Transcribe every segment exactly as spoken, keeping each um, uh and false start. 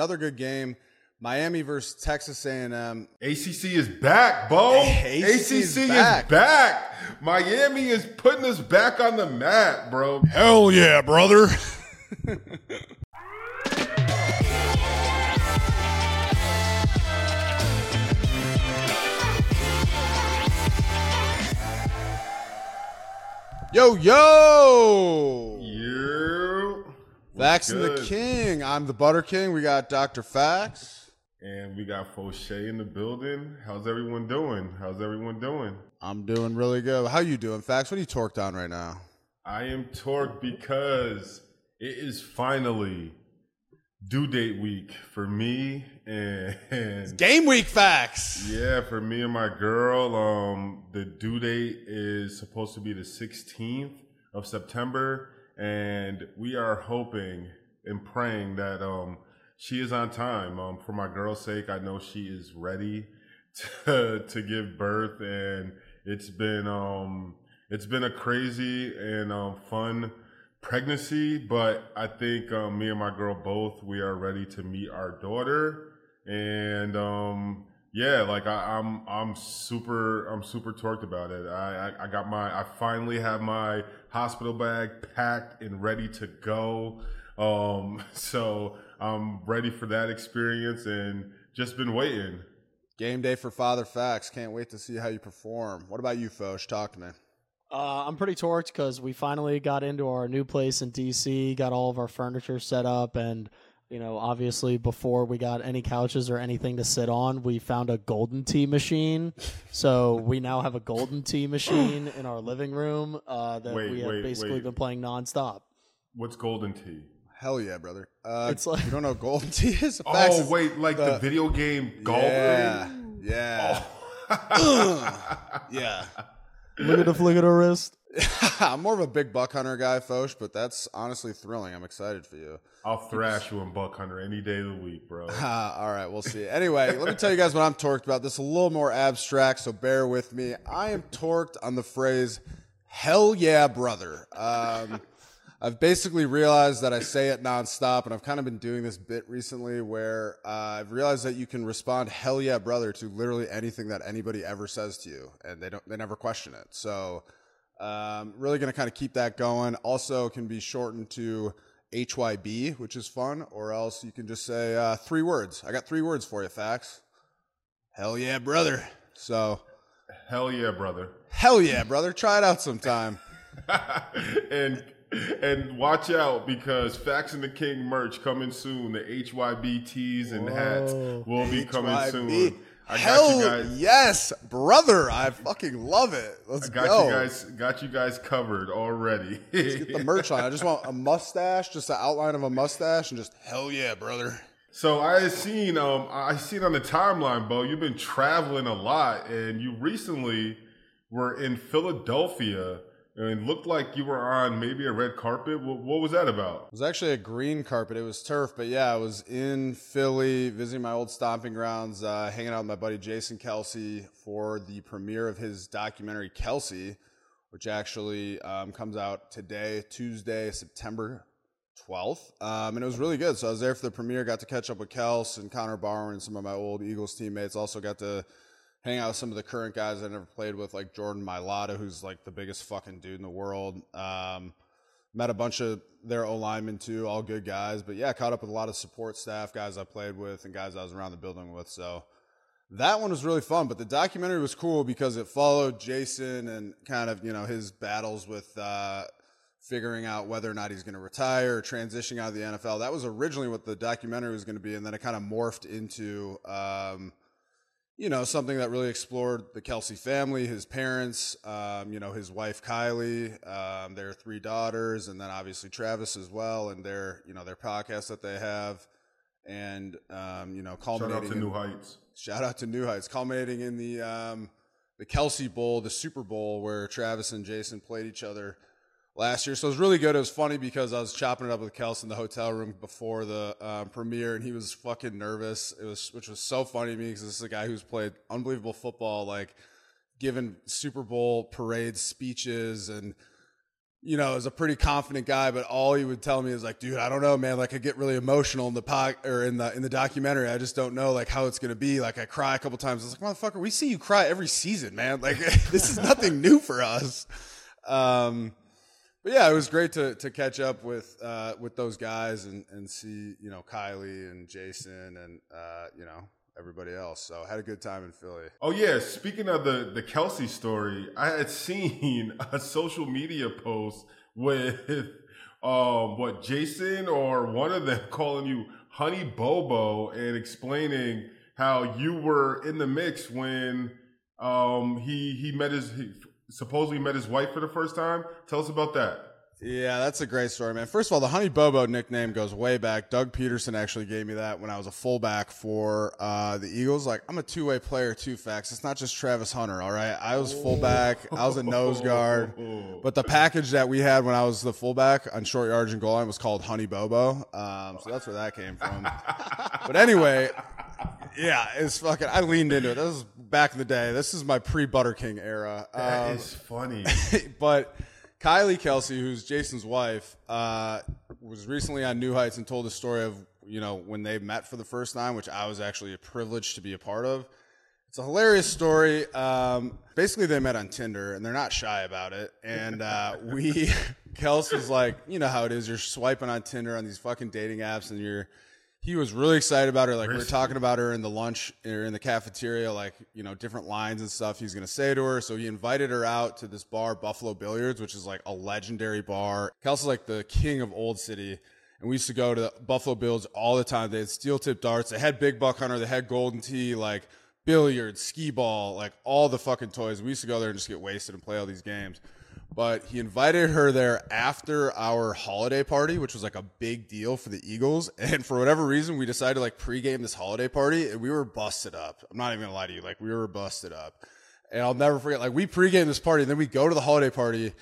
Another good game. Miami versus Texas A and M. A C C is back, Bo. A C C, A C C is, back. is back. Miami is putting us back on the map, bro. Hell yeah, brother. Yo, yo. You. Fax and the King. I'm the Butter King. We got Doctor Fax. And we got Foshay in the building. How's everyone doing? How's everyone doing? I'm doing really good. How you doing, Fax? What are you torqued on right now? I am torqued because it is finally due date week for me and it's game week, Fax. Yeah, for me and my girl. Um, the due date is supposed to be the sixteenth of September, and we are hoping and praying that um. She is on time. Um, for my girl's sake, I know she is ready to to give birth, and it's been um it's been a crazy and um fun pregnancy. But I think um, me and my girl both we are ready to meet our daughter, and um yeah, like I, I'm I'm super I'm super torqued about it. I, I I got my I finally have my hospital bag packed and ready to go. Um, so I'm ready for that experience and just been waiting. Game day for Father Fax. Can't wait to see how you perform. What about you, Foch? Talk to me. Uh, I'm pretty torqued because we finally got into our new place in D C, got all of our furniture set up. And, you know, obviously before we got any couches or anything to sit on, we found a golden tea machine. So we now have a golden tea machine in our living room uh, that wait, we have wait, basically wait. been playing nonstop. What's golden tea? Hell yeah, brother. Uh, it's like, you don't know what golden tea is? Oh, is wait, like the, the video game golden? Yeah. Yeah. Oh. Yeah. Look at the flick of the wrist. I'm more of a big buck hunter guy, Foch, but that's honestly thrilling. I'm excited for you. I'll thrash you in buck hunter any day of the week, bro. Uh, all right, we'll see. Anyway, let me tell you guys what I'm torqued about. This is a little more abstract, so bear with me. I am torqued on the phrase, hell yeah, brother. Um... I've basically realized that I say it nonstop, and I've kind of been doing this bit recently where uh, I've realized that you can respond "Hell yeah, brother" to literally anything that anybody ever says to you, and they don't—they never question it. So, um, really going to kind of keep that going. Also, can be shortened to H Y B, which is fun, or else you can just say uh, three words. I got three words for you, Fax. Hell yeah, brother. So, hell yeah, brother. Hell yeah, brother. Try it out sometime. and. And watch out because Fax and the King merch coming soon. The H Y B tees and Whoa. hats will be H Y B coming soon. I Hell got you guys. Yes, brother. I fucking love it. Let's I got go. You guys, got you guys covered already. Let's get the merch on. I just want a mustache, just the outline of a mustache and just hell yeah, brother. So I seen, um, I seen on the timeline, Bo, you've been traveling a lot and you recently were in Philadelphia. And it looked like you were on maybe a red carpet. What, what was that about? It was actually a green carpet. It was turf. But, yeah, I was in Philly visiting my old stomping grounds, uh, hanging out with my buddy Jason Kelce for the premiere of his documentary Kelce, which actually um, comes out today, Tuesday, September twelfth. Um, and it was really good. So I was there for the premiere, got to catch up with Kelce and Connor Barwin and some of my old Eagles teammates. Also got to hang out with some of the current guys I never played with, like Jordan Mailata, who's like the biggest fucking dude in the world. Um, met a bunch of their O-linemen too, all good guys. But yeah, caught up with a lot of support staff, guys I played with and guys I was around the building with. So that one was really fun. But the documentary was cool because it followed Jason and kind of, you know, his battles with uh, figuring out whether or not he's going to retire or transitioning out of the N F L. That was originally what the documentary was going to be. And then it kind of morphed into... Um, you know, something that really explored the Kelce family, his parents, um, you know, his wife, Kylie, um, their three daughters, and then obviously Travis as well, and their, you know, their podcast that they have. And, um, you know, culminating. Shout out to in, New Heights. Shout out to New Heights. Culminating in the, um, the Kelce Bowl, the Super Bowl, where Travis and Jason played each other last year. So it was really good. It was funny because I was chopping it up with Kelce in the hotel room before the uh, premiere, and he was fucking nervous. It was, which was so funny to me because this is a guy who's played unbelievable football, like given Super Bowl parades, speeches, and you know, is a pretty confident guy, but all he would tell me is like, dude, I don't know, man. Like I get really emotional in the pod or in the, in the documentary. I just don't know like how it's going to be. Like I cry a couple times. I was like, motherfucker, we see you cry every season, man. Like this is nothing new for us. Um, but yeah, it was great to, to catch up with, uh, with those guys and, and see, you know, Kylie and Jason and, uh, you know, everybody else. So I had a good time in Philly. Oh yeah. Speaking of the, the Kelce story, I had seen a social media post with, um, what Jason or one of them calling you Honey Bobo and explaining how you were in the mix when, um, he, he met his, he supposedly met his wife for the first time. Tell us about that. Yeah, that's a great story, man. First of all, the Honey Bobo nickname goes way back. Doug Peterson actually gave me that when I was a fullback for uh, the Eagles. Like, I'm a two-way player, too, Fax. It's not just Travis Hunter, all right? I was fullback. I was a nose guard. But the package that we had when I was the fullback on short yardage and goal line was called Honey Bobo. Um, so that's where that came from. But anyway, yeah, it's fucking – I leaned into it. That was back in the day. This is my pre-Butter King era. Um, that is funny. But – Kylie Kelce, who's Jason's wife, uh, was recently on New Heights and told the story of, you know, when they met for the first time, which I was actually privileged to be a part of. It's a hilarious story. Um, basically, they met on Tinder, and they're not shy about it. And uh, we, Kelce was like, you know how it is. You're swiping on Tinder on these fucking dating apps, and you're, he was really excited about her. Like, we were talking about her in the lunch or in the cafeteria, like, you know, different lines and stuff he's going to say to her. So he invited her out to this bar, Buffalo Billiards, which is like a legendary bar. Kelce's like the king of Old City. And we used to go to Buffalo Billiards all the time. They had steel tip darts. They had Big Buck Hunter. They had golden tea, like billiards, skee ball, like all the fucking toys. We used to go there and just get wasted and play all these games. But he invited her there after our holiday party, which was like a big deal for the Eagles. And for whatever reason, we decided to like pregame this holiday party, and we were busted up. I'm not even gonna lie to you, like we were busted up. And I'll never forget, like we pregame this party, and then we go to the holiday party,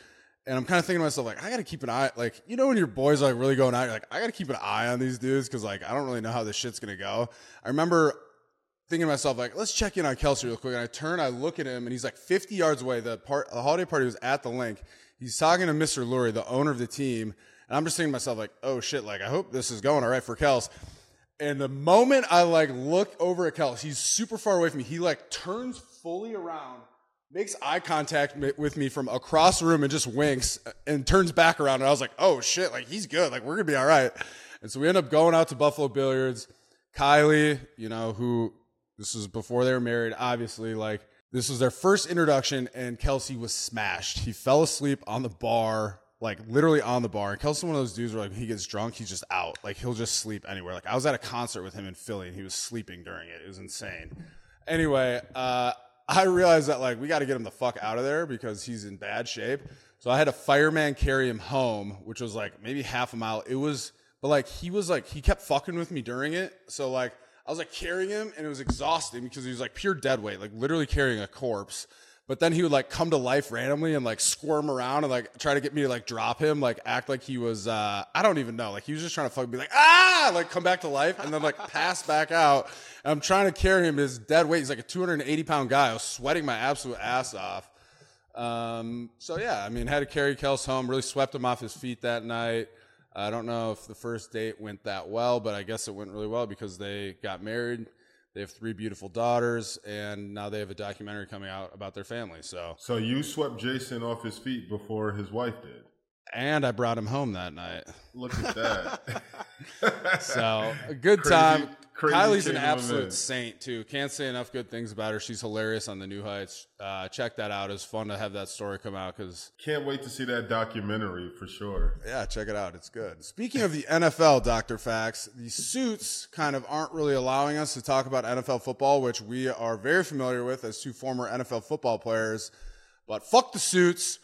and I'm kind of thinking to myself, like I gotta keep an eye, like you know when your boys are like really going out, you're like I gotta keep an eye on these dudes because like I don't really know how this shit's gonna go. I remember thinking to myself, like, let's check in on Kelce real quick. And I turn, I look at him, and he's like fifty yards away. The, part, the holiday party was at the link. He's talking to Mister Lurie, the owner of the team. And I'm just thinking to myself, like, oh, shit, like, I hope this is going all right for Kelce. And the moment I, like, look over at Kelce, he's super far away from me. He, like, turns fully around, makes eye contact with me from across the room and just winks and turns back around. And I was like, oh, shit, like, he's good. Like, we're going to be all right. And so we end up going out to Buffalo Billiards. Kylie, you know, who – this was before they were married, obviously. Like, this was their first introduction, and Kelce was smashed. He fell asleep on the bar, like, literally on the bar. And Kelce, one of those dudes where, like, he gets drunk, he's just out. Like, he'll just sleep anywhere. Like, I was at a concert with him in Philly, and he was sleeping during it. It was insane. Anyway, uh, I realized that, like, we got to get him the fuck out of there because he's in bad shape. So I had a fireman carry him home, which was, like, maybe half a mile. It was, but, like, he was, like, he kept fucking with me during it. So, like, I was like carrying him, and it was exhausting because he was like pure dead weight, like literally carrying a corpse. But then he would like come to life randomly and like squirm around and like try to get me to like drop him, like act like he was, uh, I don't even know. Like he was just trying to fucking be like, ah, like come back to life and then like pass back out. And I'm trying to carry him his dead weight. He's like a two hundred eighty pound guy. I was sweating my absolute ass off. Um, so yeah, I mean, had to carry Kelce home, really swept him off his feet that night. I don't know if the first date went that well, but I guess it went really well because they got married. They have three beautiful daughters, and now they have a documentary coming out about their family. So, so you swept Jason off his feet before his wife did. And I brought him home that night. Look at that. So, a good crazy, time. Crazy Kylie's an absolute saint, too. Can't say enough good things about her. She's hilarious on the New Heights. Uh, check that out. It's fun to have that story come out. Cause can't wait to see that documentary for sure. Yeah, check it out. It's good. Speaking of the N F L, Doctor Fax, the suits kind of aren't really allowing us to talk about N F L football, which we are very familiar with as two former N F L football players. But fuck the suits.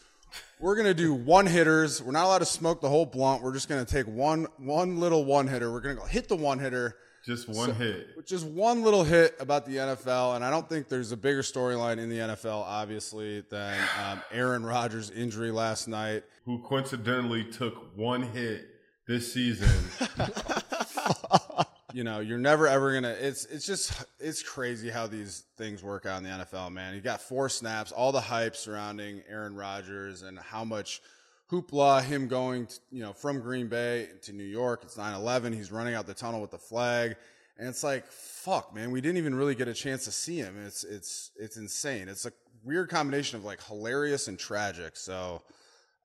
We're going to do one-hitters. We're not allowed to smoke the whole blunt. We're just going to take one one little one-hitter. We're going to go hit the one-hitter. Just one so, hit. Just one little hit about the N F L, and I don't think there's a bigger storyline in the N F L, obviously, than um, Aaron Rodgers' injury last night. Who coincidentally took one hit this season. You know, you're never ever going to – it's it's just – it's crazy how these things work out in the N F L, man. You got four snaps, all the hype surrounding Aaron Rodgers and how much hoopla, him going to, you know, from Green Bay to New York. It's nine eleven. He's running out the tunnel with the flag. And it's like, fuck, man, we didn't even really get a chance to see him. It's it's it's insane. It's a weird combination of, like, hilarious and tragic. So,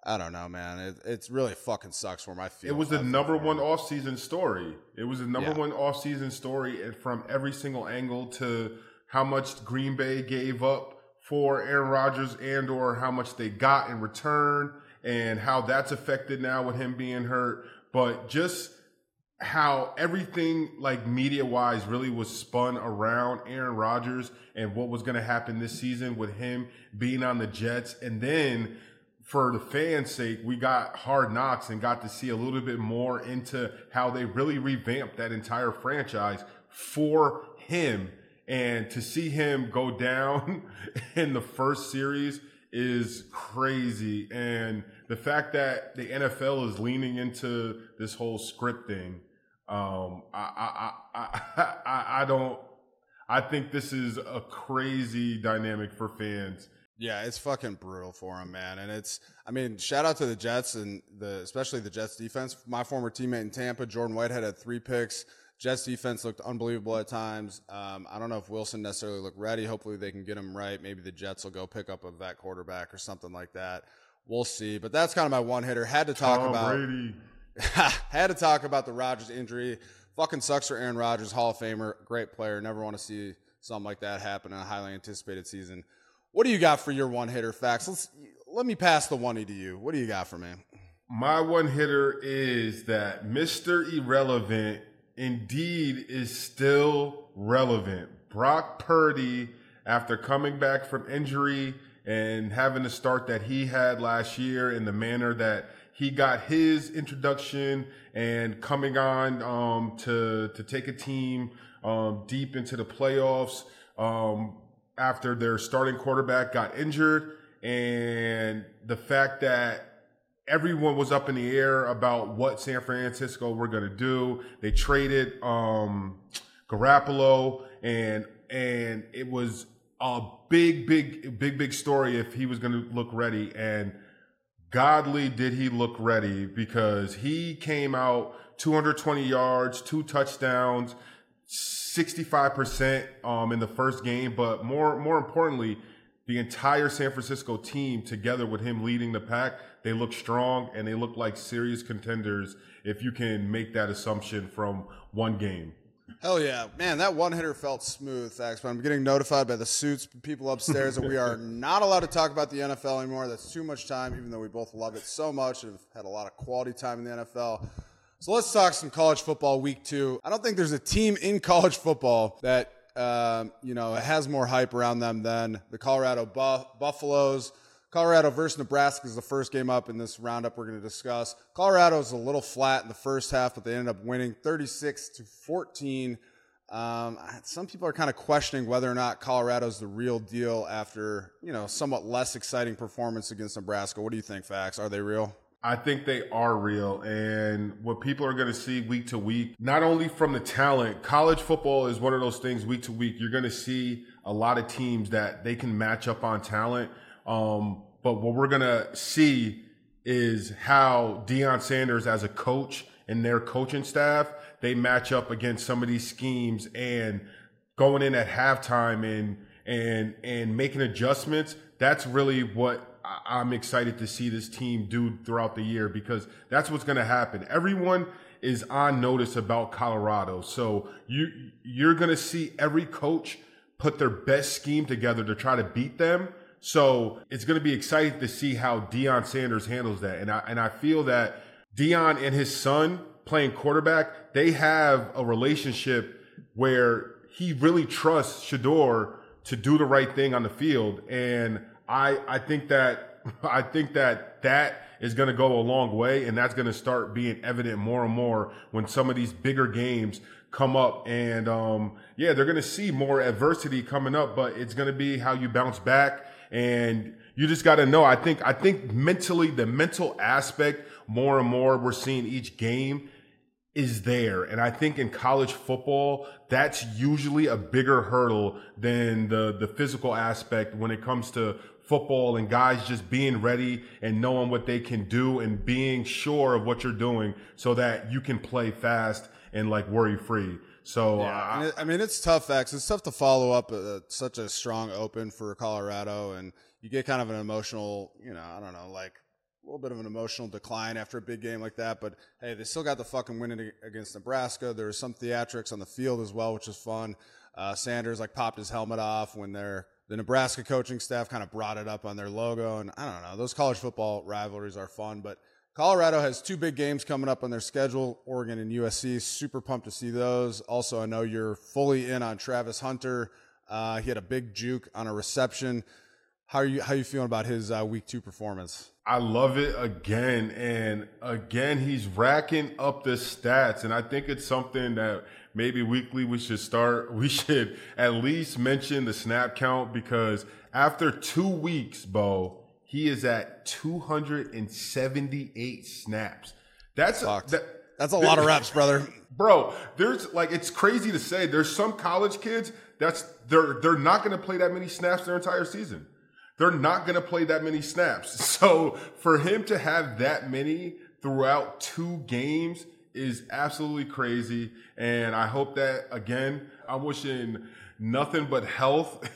I don't know, man. It it's really fucking sucks for him. I feel it was the number one offseason story. It was the number yeah. one offseason story, and from every single angle to how much Green Bay gave up for Aaron Rodgers and or how much they got in return and how that's affected now with him being hurt. But just how everything, like, media-wise really was spun around Aaron Rodgers and what was going to happen this season with him being on the Jets. And then for the fans' sake, we got Hard Knocks and got to see a little bit more into how they really revamped that entire franchise for him. And to see him go down in the first series is crazy. And the fact that the N F L is leaning into this whole script thing, um, I, I, I, I, I don't – I think this is a crazy dynamic for fans. Yeah, it's fucking brutal for him, man. And it's – I mean, shout out to the Jets and the especially the Jets defense. My former teammate in Tampa, Jordan Whitehead, had three picks. Jets defense looked unbelievable at times. Um, I don't know if Wilson necessarily looked ready. Hopefully they can get him right. Maybe the Jets will go pick up a vet quarterback or something like that. We'll see. But that's kind of my one hitter. Had to talk Tom about Brady. Had to talk about the Rodgers injury. Fucking sucks for Aaron Rodgers, Hall of Famer, great player. Never want to see something like that happen in a highly anticipated season. What do you got for your one hitter, Fax? Let's let me pass the oney to you. What do you got for me? My one hitter is that Mister Irrelevant indeed is still relevant. Brock Purdy, after coming back from injury and having the start that he had last year in the manner that he got his introduction and coming on um, to, to take a team um, deep into the playoffs um, after their starting quarterback got injured, and the fact that everyone was up in the air about what San Francisco were going to do. They traded um, Garoppolo, and and it was a big, big, big, big story if he was going to look ready. And godly did he look ready, because he came out two hundred twenty yards, two touchdowns, sixty-five percent um, in the first game. But more more importantly, the entire San Francisco team, together with him leading the pack, they look strong and they look like serious contenders, if you can make that assumption from one game. Hell yeah. Man, that one hitter felt smooth, Fax. But I'm getting notified by the suits people upstairs that we are not allowed to talk about the N F L anymore. That's too much time, even though we both love it so much and have had a lot of quality time in the N F L. So let's talk some college football week two. I don't think there's a team in college football that Um, you know, it has more hype around them than the Colorado Buff- Buffaloes. Colorado versus Nebraska is the first game up in this roundup we're going to discuss. Colorado is a little flat in the first half, but they ended up winning thirty-six to fourteen. Um, some people are kind of questioning whether or not Colorado's the real deal after, you know, somewhat less exciting performance against Nebraska. What do you think, Fax? Are they real? I think they are real, and what people are going to see week to week, not only from the talent, college football is one of those things week to week. You're going to see a lot of teams that they can match up on talent, um, but what we're going to see is how Deion Sanders as a coach and their coaching staff, they match up against some of these schemes and going in at halftime and and and making adjustments. That's really what I'm excited to see this team do throughout the year, because that's what's going to happen. Everyone is on notice about Colorado. So you, you're going to see every coach put their best scheme together to try to beat them. So it's going to be exciting to see how Deion Sanders handles that. And I, and I feel that Deion and his son playing quarterback, they have a relationship where he really trusts Shedeur to do the right thing on the field. And I, I think that I think that that is going to go a long way, and that's going to start being evident more and more when some of these bigger games come up. And, um, yeah, they're going to see more adversity coming up, but it's going to be how you bounce back. And you just got to know, I think, I think mentally, the mental aspect more and more we're seeing each game is there. And I think in college football, that's usually a bigger hurdle than the, the physical aspect when it comes to football and guys just being ready and knowing what they can do and being sure of what you're doing so that you can play fast and like worry free. So, yeah. uh, I mean, it's tough, Fax. It's tough to follow up a, such a strong open for Colorado, and you get kind of an emotional, you know, I don't know, like a little bit of an emotional decline after a big game like that. But, hey, they still got the fucking win against Nebraska. There was some theatrics on the field as well, which is fun. Uh, Sanders, like, popped his helmet off when their the Nebraska coaching staff kind of brought it up on their logo. And I don't know, those college football rivalries are fun, but Colorado has two big games coming up on their schedule, Oregon and U S C. Super pumped to see those. Also, I know you're fully in on Travis Hunter. Uh, he had a big juke on a reception. How are you, how are you feeling about his uh, week two performance? I love it again. And again, he's racking up the stats. And I think it's something that maybe weekly we should start. We should at least mention the snap count, because after two weeks, Beau, he is at two hundred seventy-eight snaps. That's a, that, that's a lot of reps, brother. Bro, there's like, it's crazy to say. There's some college kids that's they're they're not going to play that many snaps their entire season. They're not going to play that many snaps. So for him to have that many throughout two games is absolutely crazy. And I hope that, again, I'm wishing nothing but health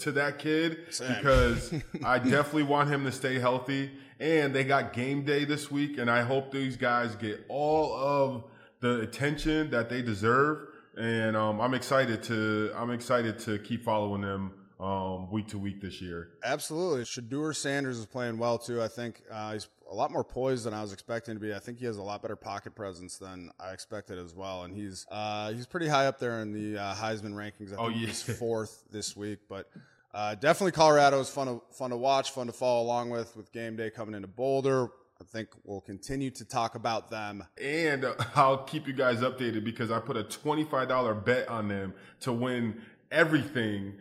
to that kid, Sam, because I definitely want him to stay healthy. And they got game day this week, and I hope these guys get all of the attention that they deserve. And um, I'm excited to I'm excited to keep following them um, week to week this year. Absolutely. Shedeur Sanders is playing well too. I think uh, he's a lot more poised than I was expecting to be. I think he has a lot better pocket presence than I expected as well. And he's uh, he's pretty high up there in the uh, Heisman rankings. I think oh, yeah. He's fourth this week. But uh, definitely Colorado is fun to, fun to watch, fun to follow along with, with game day coming into Boulder. I think we'll continue to talk about them. And uh, I'll keep you guys updated, because I put a twenty-five dollars bet on them to win everything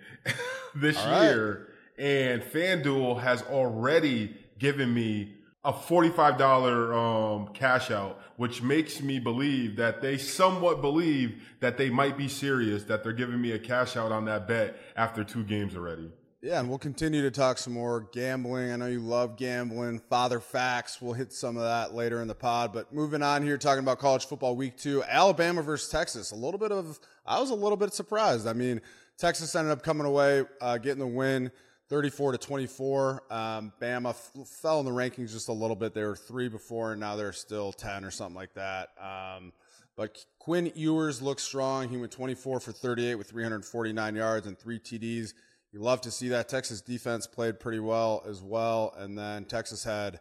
this All year. Right. And FanDuel has already given me a forty-five dollars um, cash out, which makes me believe that they somewhat believe that they might be serious, that they're giving me a cash out on that bet after two games already. Yeah, and we'll continue to talk some more gambling. I know you love gambling. Father Fax, we'll hit some of that later in the pod. But moving on here, talking about college football week two, Alabama versus Texas. A little bit of – I was a little bit surprised. I mean, Texas ended up coming away, uh, getting the win, thirty-four to twenty-four. Um, Bama f- fell in the rankings just a little bit. They were three before, and now they're still ten or something like that. Um, but Quinn Ewers looked strong. He went twenty-four for thirty-eight with three hundred forty-nine yards and three T Ds. You love to see that. Texas defense played pretty well as well. And then Texas had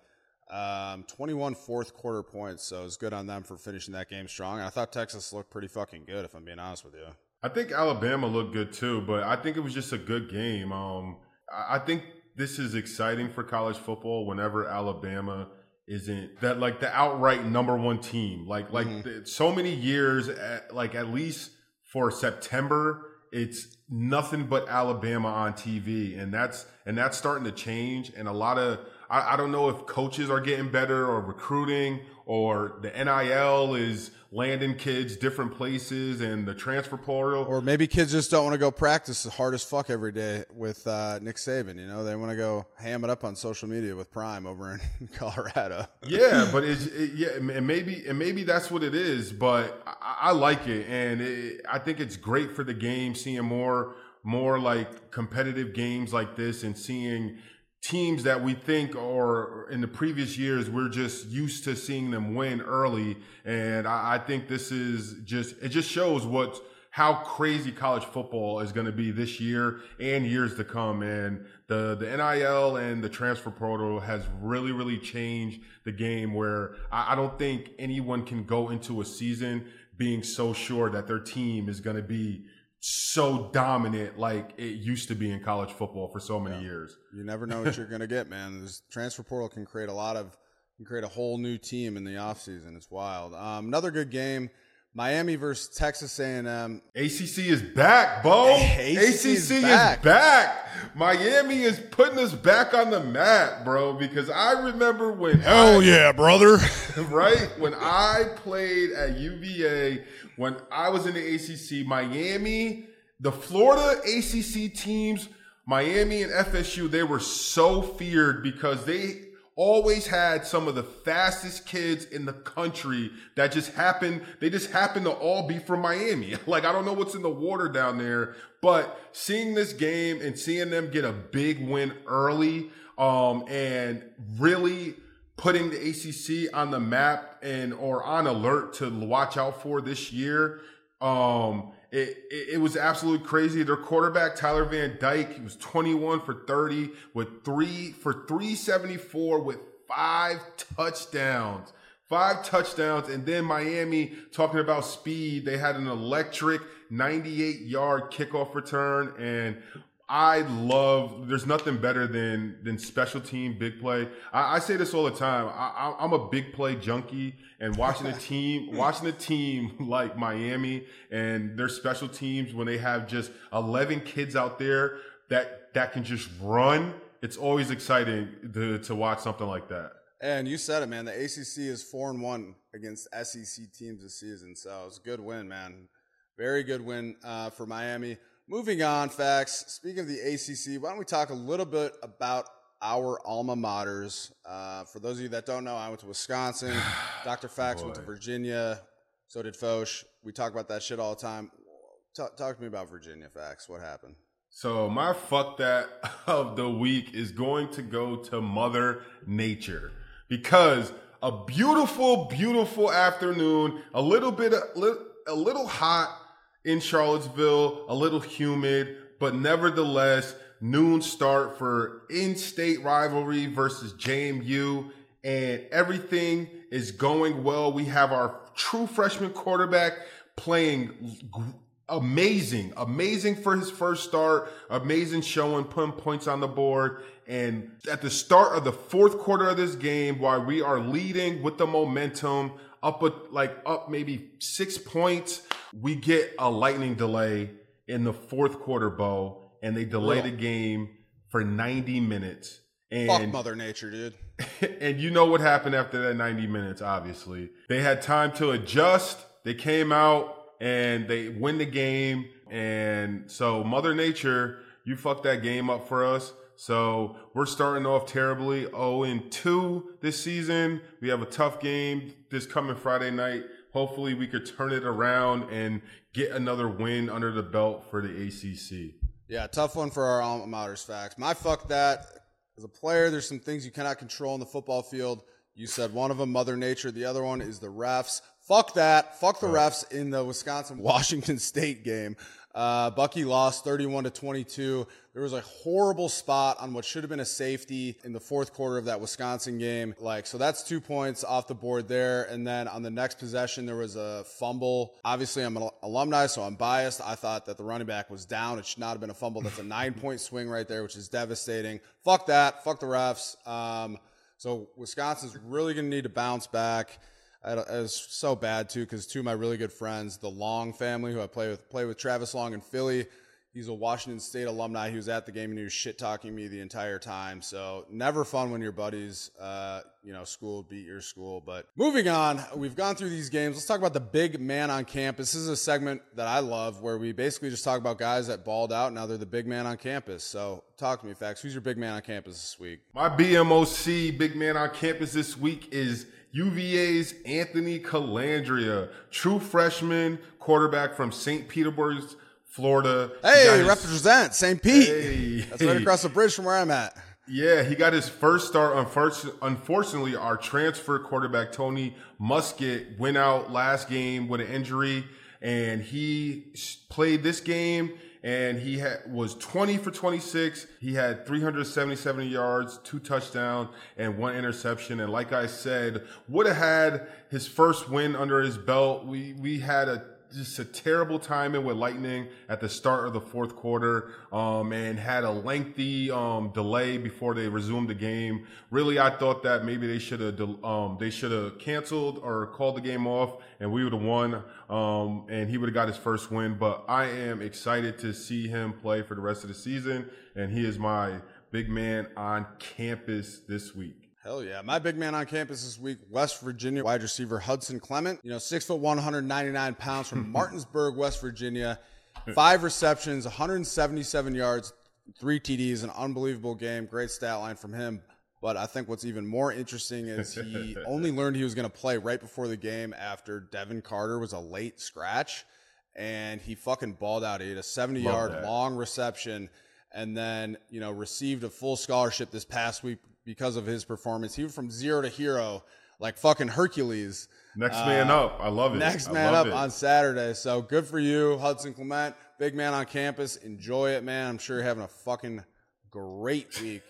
um, twenty-one fourth quarter points, so it was good on them for finishing that game strong. And I thought Texas looked pretty fucking good, if I'm being honest with you. I think Alabama looked good too, but I think it was just a good game. Um, I think this is exciting for college football whenever Alabama isn't that like the outright number one team. Like like mm-hmm. the, so many years, at, like at least for September, it's nothing but Alabama on T V, and that's and that's starting to change. And a lot of I, I don't know if coaches are getting better or recruiting, or the N I L is landing kids different places and the transfer portal. Or maybe kids just don't want to go practice hard as fuck every day with uh, Nick Saban. You know, they want to go ham it up on social media with Prime over in Colorado. Yeah, but it's, it, yeah, and maybe and maybe that's what it is. But I, I like it, and it, I think it's great for the game, seeing more more like competitive games like this, and seeing teams that we think are in the previous years, we're just used to seeing them win early. And I, I think this is just, it just shows what, how crazy college football is going to be this year and years to come. And the, the N I L and the transfer portal has really, really changed the game, where I, I don't think anyone can go into a season being so sure that their team is going to be so dominant like it used to be in college football for so many yeah. years. You never know what you're going to get, man. This transfer portal can create a lot of can create a whole new team in the offseason. It's wild. Um, another good game, Miami versus Texas A and M. A C C is back, Bo. A C C, A C C is, back. is back. Miami is putting us back on the map, bro, because I remember when Hell I, yeah, brother. Right? When I played at U V A, when I was in the A C C, Miami, the Florida A C C teams Miami and F S U, they were so feared because they always had some of the fastest kids in the country that just happened. They just happened to all be from Miami. Like, I don't know what's in the water down there, but seeing this game and seeing them get a big win early, um, and really putting the A C C on the map and or on alert to watch out for this year. Um, it, it, it was absolutely crazy. Their quarterback, Tyler Van Dyke, he was twenty-one for thirty with three for three seventy-four with five touchdowns, five touchdowns. And then Miami, talking about speed, they had an electric ninety-eight yard kickoff return. And I love, there's nothing better than than special team big play. I, I say this all the time. I, I'm a big play junkie, and watching a team, watching a team like Miami and their special teams when they have just eleven kids out there that that can just run. It's always exciting to to watch something like that. And you said it, man. The A C C is four and one against S E C teams this season, so it's a good win, man. Very good win uh, for Miami. Moving on, Fax. Speaking of the A C C, why don't we talk a little bit about our alma maters? Uh, for those of you that don't know, I went to Wisconsin. Doctor Fax Boy. went to Virginia. So did Fosh. We talk about that shit all the time. Talk, talk to me about Virginia, Fax. What happened? So my fuck that of the week is going to go to Mother Nature, because a beautiful, beautiful afternoon, a little bit, a little, a little hot in Charlottesville, a little humid, but nevertheless, noon start for in-state rivalry versus J M U, and everything is going well. We have our true freshman quarterback playing amazing, amazing for his first start, amazing showing, putting points on the board. And at the start of the fourth quarter of this game, while we are leading with the momentum, up a, like up maybe six points, we get a lightning delay in the fourth quarter, Beau, and they delay Real. the game for ninety minutes. And, fuck Mother Nature, dude. And you know what happened after that ninety minutes, obviously. They had time to adjust. They came out, and they win the game. And so, Mother Nature, you fucked that game up for us. So, we're starting off terribly, oh and two this season. We have a tough game this coming Friday night. Hopefully, we could turn it around and get another win under the belt for the A C C. Yeah, tough one for our alma mater's, Facts. My fuck that. As a player, there's some things you cannot control in the football field. You said one of them, Mother Nature. The other one is the refs. Fuck that. Fuck the refs in the Wisconsin-Washington State game. Uh, Bucky lost thirty-one to twenty-two. There was a horrible spot on what should have been a safety in the fourth quarter of that Wisconsin game. Like, so that's two points off the board there. And then on the next possession, there was a fumble. Obviously, I'm an alumni, so I'm biased. I thought that the running back was down. It should not have been a fumble. That's a nine point swing right there, which is devastating. Fuck that. Fuck the refs. Um, so Wisconsin's really going to need to bounce back. It was so bad, too, because two of my really good friends, the Long family, who I play with, play with Travis Long in Philly. He's a Washington State alumni. He was at the game, and he was shit-talking me the entire time. So never fun when your buddies, uh, you know, school beat your school. But moving on, we've gone through these games. Let's talk about the big man on campus. This is a segment that I love where we basically just talk about guys that balled out. Now they're the big man on campus. So talk to me, Fax. Who's your big man on campus this week? My B M O C big man on campus this week is U V A's Anthony Calandria, true freshman quarterback from Saint Petersburg's, Florida. Hey, he represent his... Saint Pete. Hey. That's right across the bridge from where I'm at. Yeah, he got his first start. Unfortunately, our transfer quarterback, Tony Musket, went out last game with an injury, and he played this game, and he had, was twenty for twenty-six. He had three seventy-seven yards, two touchdowns, and one interception. And like I said, would have had his first win under his belt. We we had a just a terrible timing with lightning at the start of the fourth quarter, um, and had a lengthy um, delay before they resumed the game. Really, I thought that maybe they should have um, they should have canceled or called the game off, and we would have won, um, and he would have got his first win. But I am excited to see him play for the rest of the season, and he is my big man on campus this week. Hell yeah. My big man on campus this week, West Virginia wide receiver Hudson Clement. You know, six foot one, one ninety-nine pounds from Martinsburg, West Virginia. Five receptions, one seventy-seven yards, three T Ds, an unbelievable game, great stat line from him. But I think what's even more interesting is he only learned he was going to play right before the game after Devin Carter was a late scratch, and he fucking balled out. He had a seventy-yard long reception and then, you know, received a full scholarship this past week because of his performance. He went from zero to hero like fucking Hercules. Next uh, man up. I love it. Next man up it. on Saturday. So good for you, Hudson Clement. Big man on campus. Enjoy it, man. I'm sure you're having a fucking great week.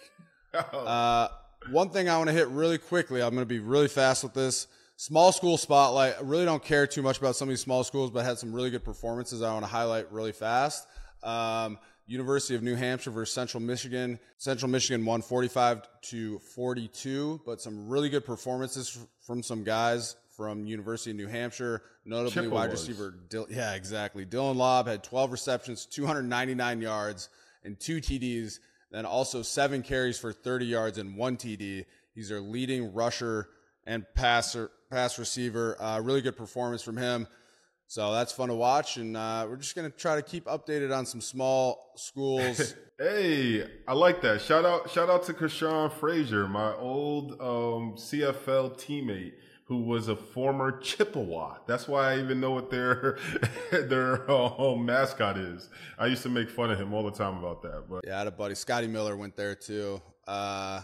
uh, One thing I want to hit really quickly, I'm going to be really fast with this. Small school spotlight. I really don't care too much about some of these small schools, but had some really good performances I want to highlight really fast. Um, University of New Hampshire versus Central Michigan. Central Michigan won forty-five to forty-two, but some really good performances from some guys from University of New Hampshire, notably Chippewas. wide receiver. Dil- yeah, exactly. Dylan Lobb had twelve receptions, two hundred ninety-nine yards, and two T Ds. Then also seven carries for thirty yards and one T D. He's their leading rusher and passer, pass receiver. Uh, really good performance from him. So that's fun to watch. And uh, we're just going to try to keep updated on some small schools. Hey, I like that. Shout out shout out to Krishan Frazier, my old um, C F L teammate, who was a former Chippewa. That's why I even know what their their uh, mascot is. I used to make fun of him all the time about that. But yeah, I had a buddy, Scotty Miller, went there too. Uh,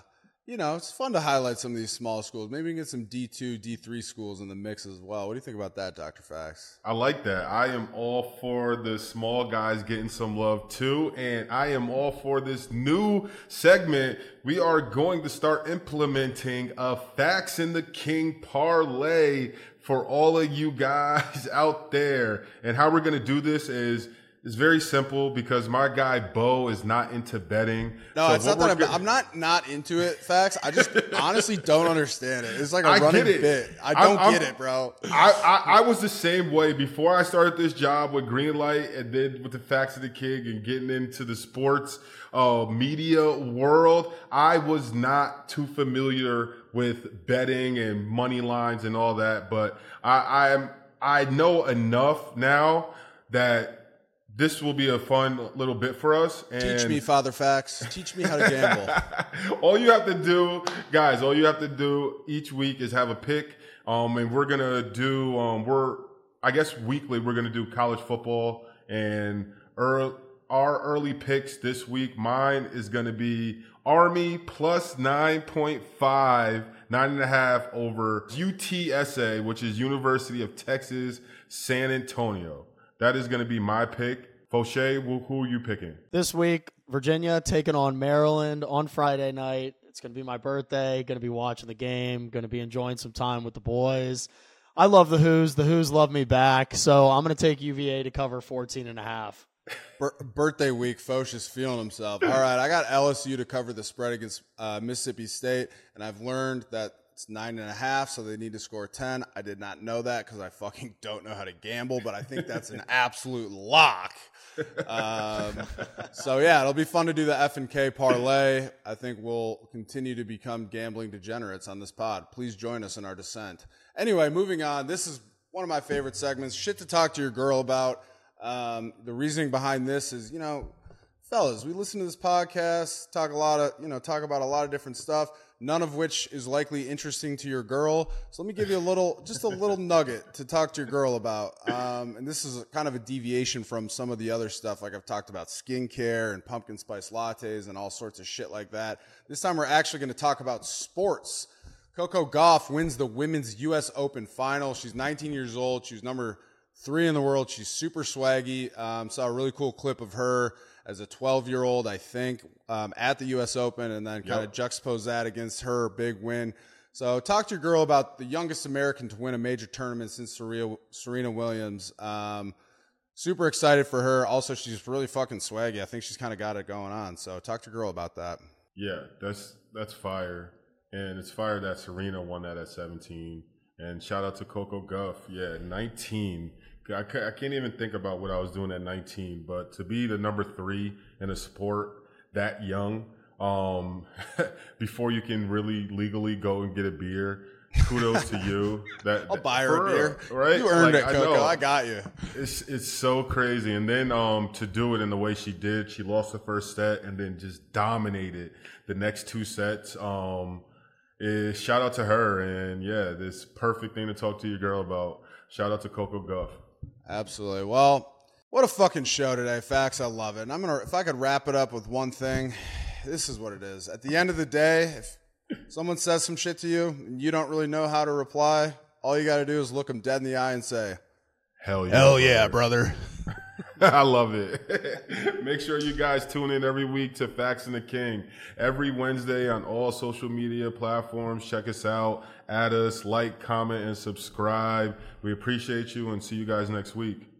you know, it's fun to highlight some of these small schools. Maybe we can get some D two, D three schools in the mix as well. What do you think about that, Doctor Fax? I like that. I am all for the small guys getting some love too, and I am all for this new segment. We are going to start implementing a Fax and the King parlay for all of you guys out there. And how we're going to do this is It's very simple because my guy, Beau, is not into betting. No, so it's not that I'm, g- I'm not not into it, Fax. I just honestly don't understand it. It's like a I running bit. I don't I'm, get I'm, it, bro. I, I, I was the same way before I started this job with Greenlight and then with the Fax of the King and getting into the sports uh, media world. I was not too familiar with betting and money lines and all that, but I I'm, I know enough now that this will be a fun little bit for us. And teach me, Father Fax. Teach me how to gamble. All you have to do, guys, all you have to do each week is have a pick. Um, and we're going to do, um, we're, I guess weekly, we're going to do college football. And early, our early picks this week, mine is going to be Army plus nine point five, nine and a half over U T S A, which is University of Texas, San Antonio. That is going to be my pick. Foshay, who are you picking? This week, Virginia taking on Maryland on Friday night. It's going to be my birthday. Going to be watching the game. Going to be enjoying some time with the boys. I love the Who's. The Who's love me back. So I'm going to take U V A to cover fourteen and a half. Bir- birthday week, Fosh is feeling himself. All right, I got L S U to cover the spread against uh, Mississippi State, and I've learned that it's nine and a half, so they need to score ten. I did not know that because I fucking don't know how to gamble, but I think that's an absolute lock. Um, so, yeah, it'll be fun to do the F and K parlay. I think we'll continue to become gambling degenerates on this pod. Please join us in our descent. Anyway, moving on. This is one of my favorite segments, shit to talk to your girl about. Um, the reasoning behind this is, you know, fellas, we listen to this podcast, talk a lot of, you know, talk about a lot of different stuff, none of which is likely interesting to your girl. So let me give you a little, just a little nugget to talk to your girl about. Um, and this is a, kind of a deviation from some of the other stuff. Like I've talked about skincare and pumpkin spice lattes and all sorts of shit like that. This time we're actually going to talk about sports. Coco Gauff wins the women's U S Open final. She's nineteen years old. She was number three in the world. She's super swaggy. Um, saw a really cool clip of her as a twelve-year-old, I think, um, at the U S Open, and then kind of yep. juxtapose that against her big win. So talk to your girl about the youngest American to win a major tournament since Serena Williams. Um, super excited for her. Also, she's really fucking swaggy. I think she's kind of got it going on. So talk to your girl about that. Yeah, that's that's fire. And it's fire that Serena won that at seventeen. And shout out to Coco Gauff. Yeah, nineteen. I can't even think about what I was doing at nineteen, but to be the number three in a sport that young, um, before you can really legally go and get a beer, Kudos to you. That, I'll buy her a beer. Right? You earned like, it, Coco. I, I got you. It's it's so crazy. And then um, to do it in the way she did, she lost the first set and then just dominated the next two sets. Um, is shout out to her. And, yeah, this perfect thing to talk to your girl about. Shout out to Coco Gauff. Absolutely. Well, what a fucking show today, Fax. I love it. And I'm gonna, if I could wrap it up with one thing, this is what it is. At the end of the day, if someone says some shit to you and you don't really know how to reply, all you got to do is look them dead in the eye and say, hell yeah, hell yeah, brother. I love it. Make sure you guys tune in every week to Fax and the King. Every Wednesday on all social media platforms. Check us out. Add us. Like, comment, and subscribe. We appreciate you and see you guys next week.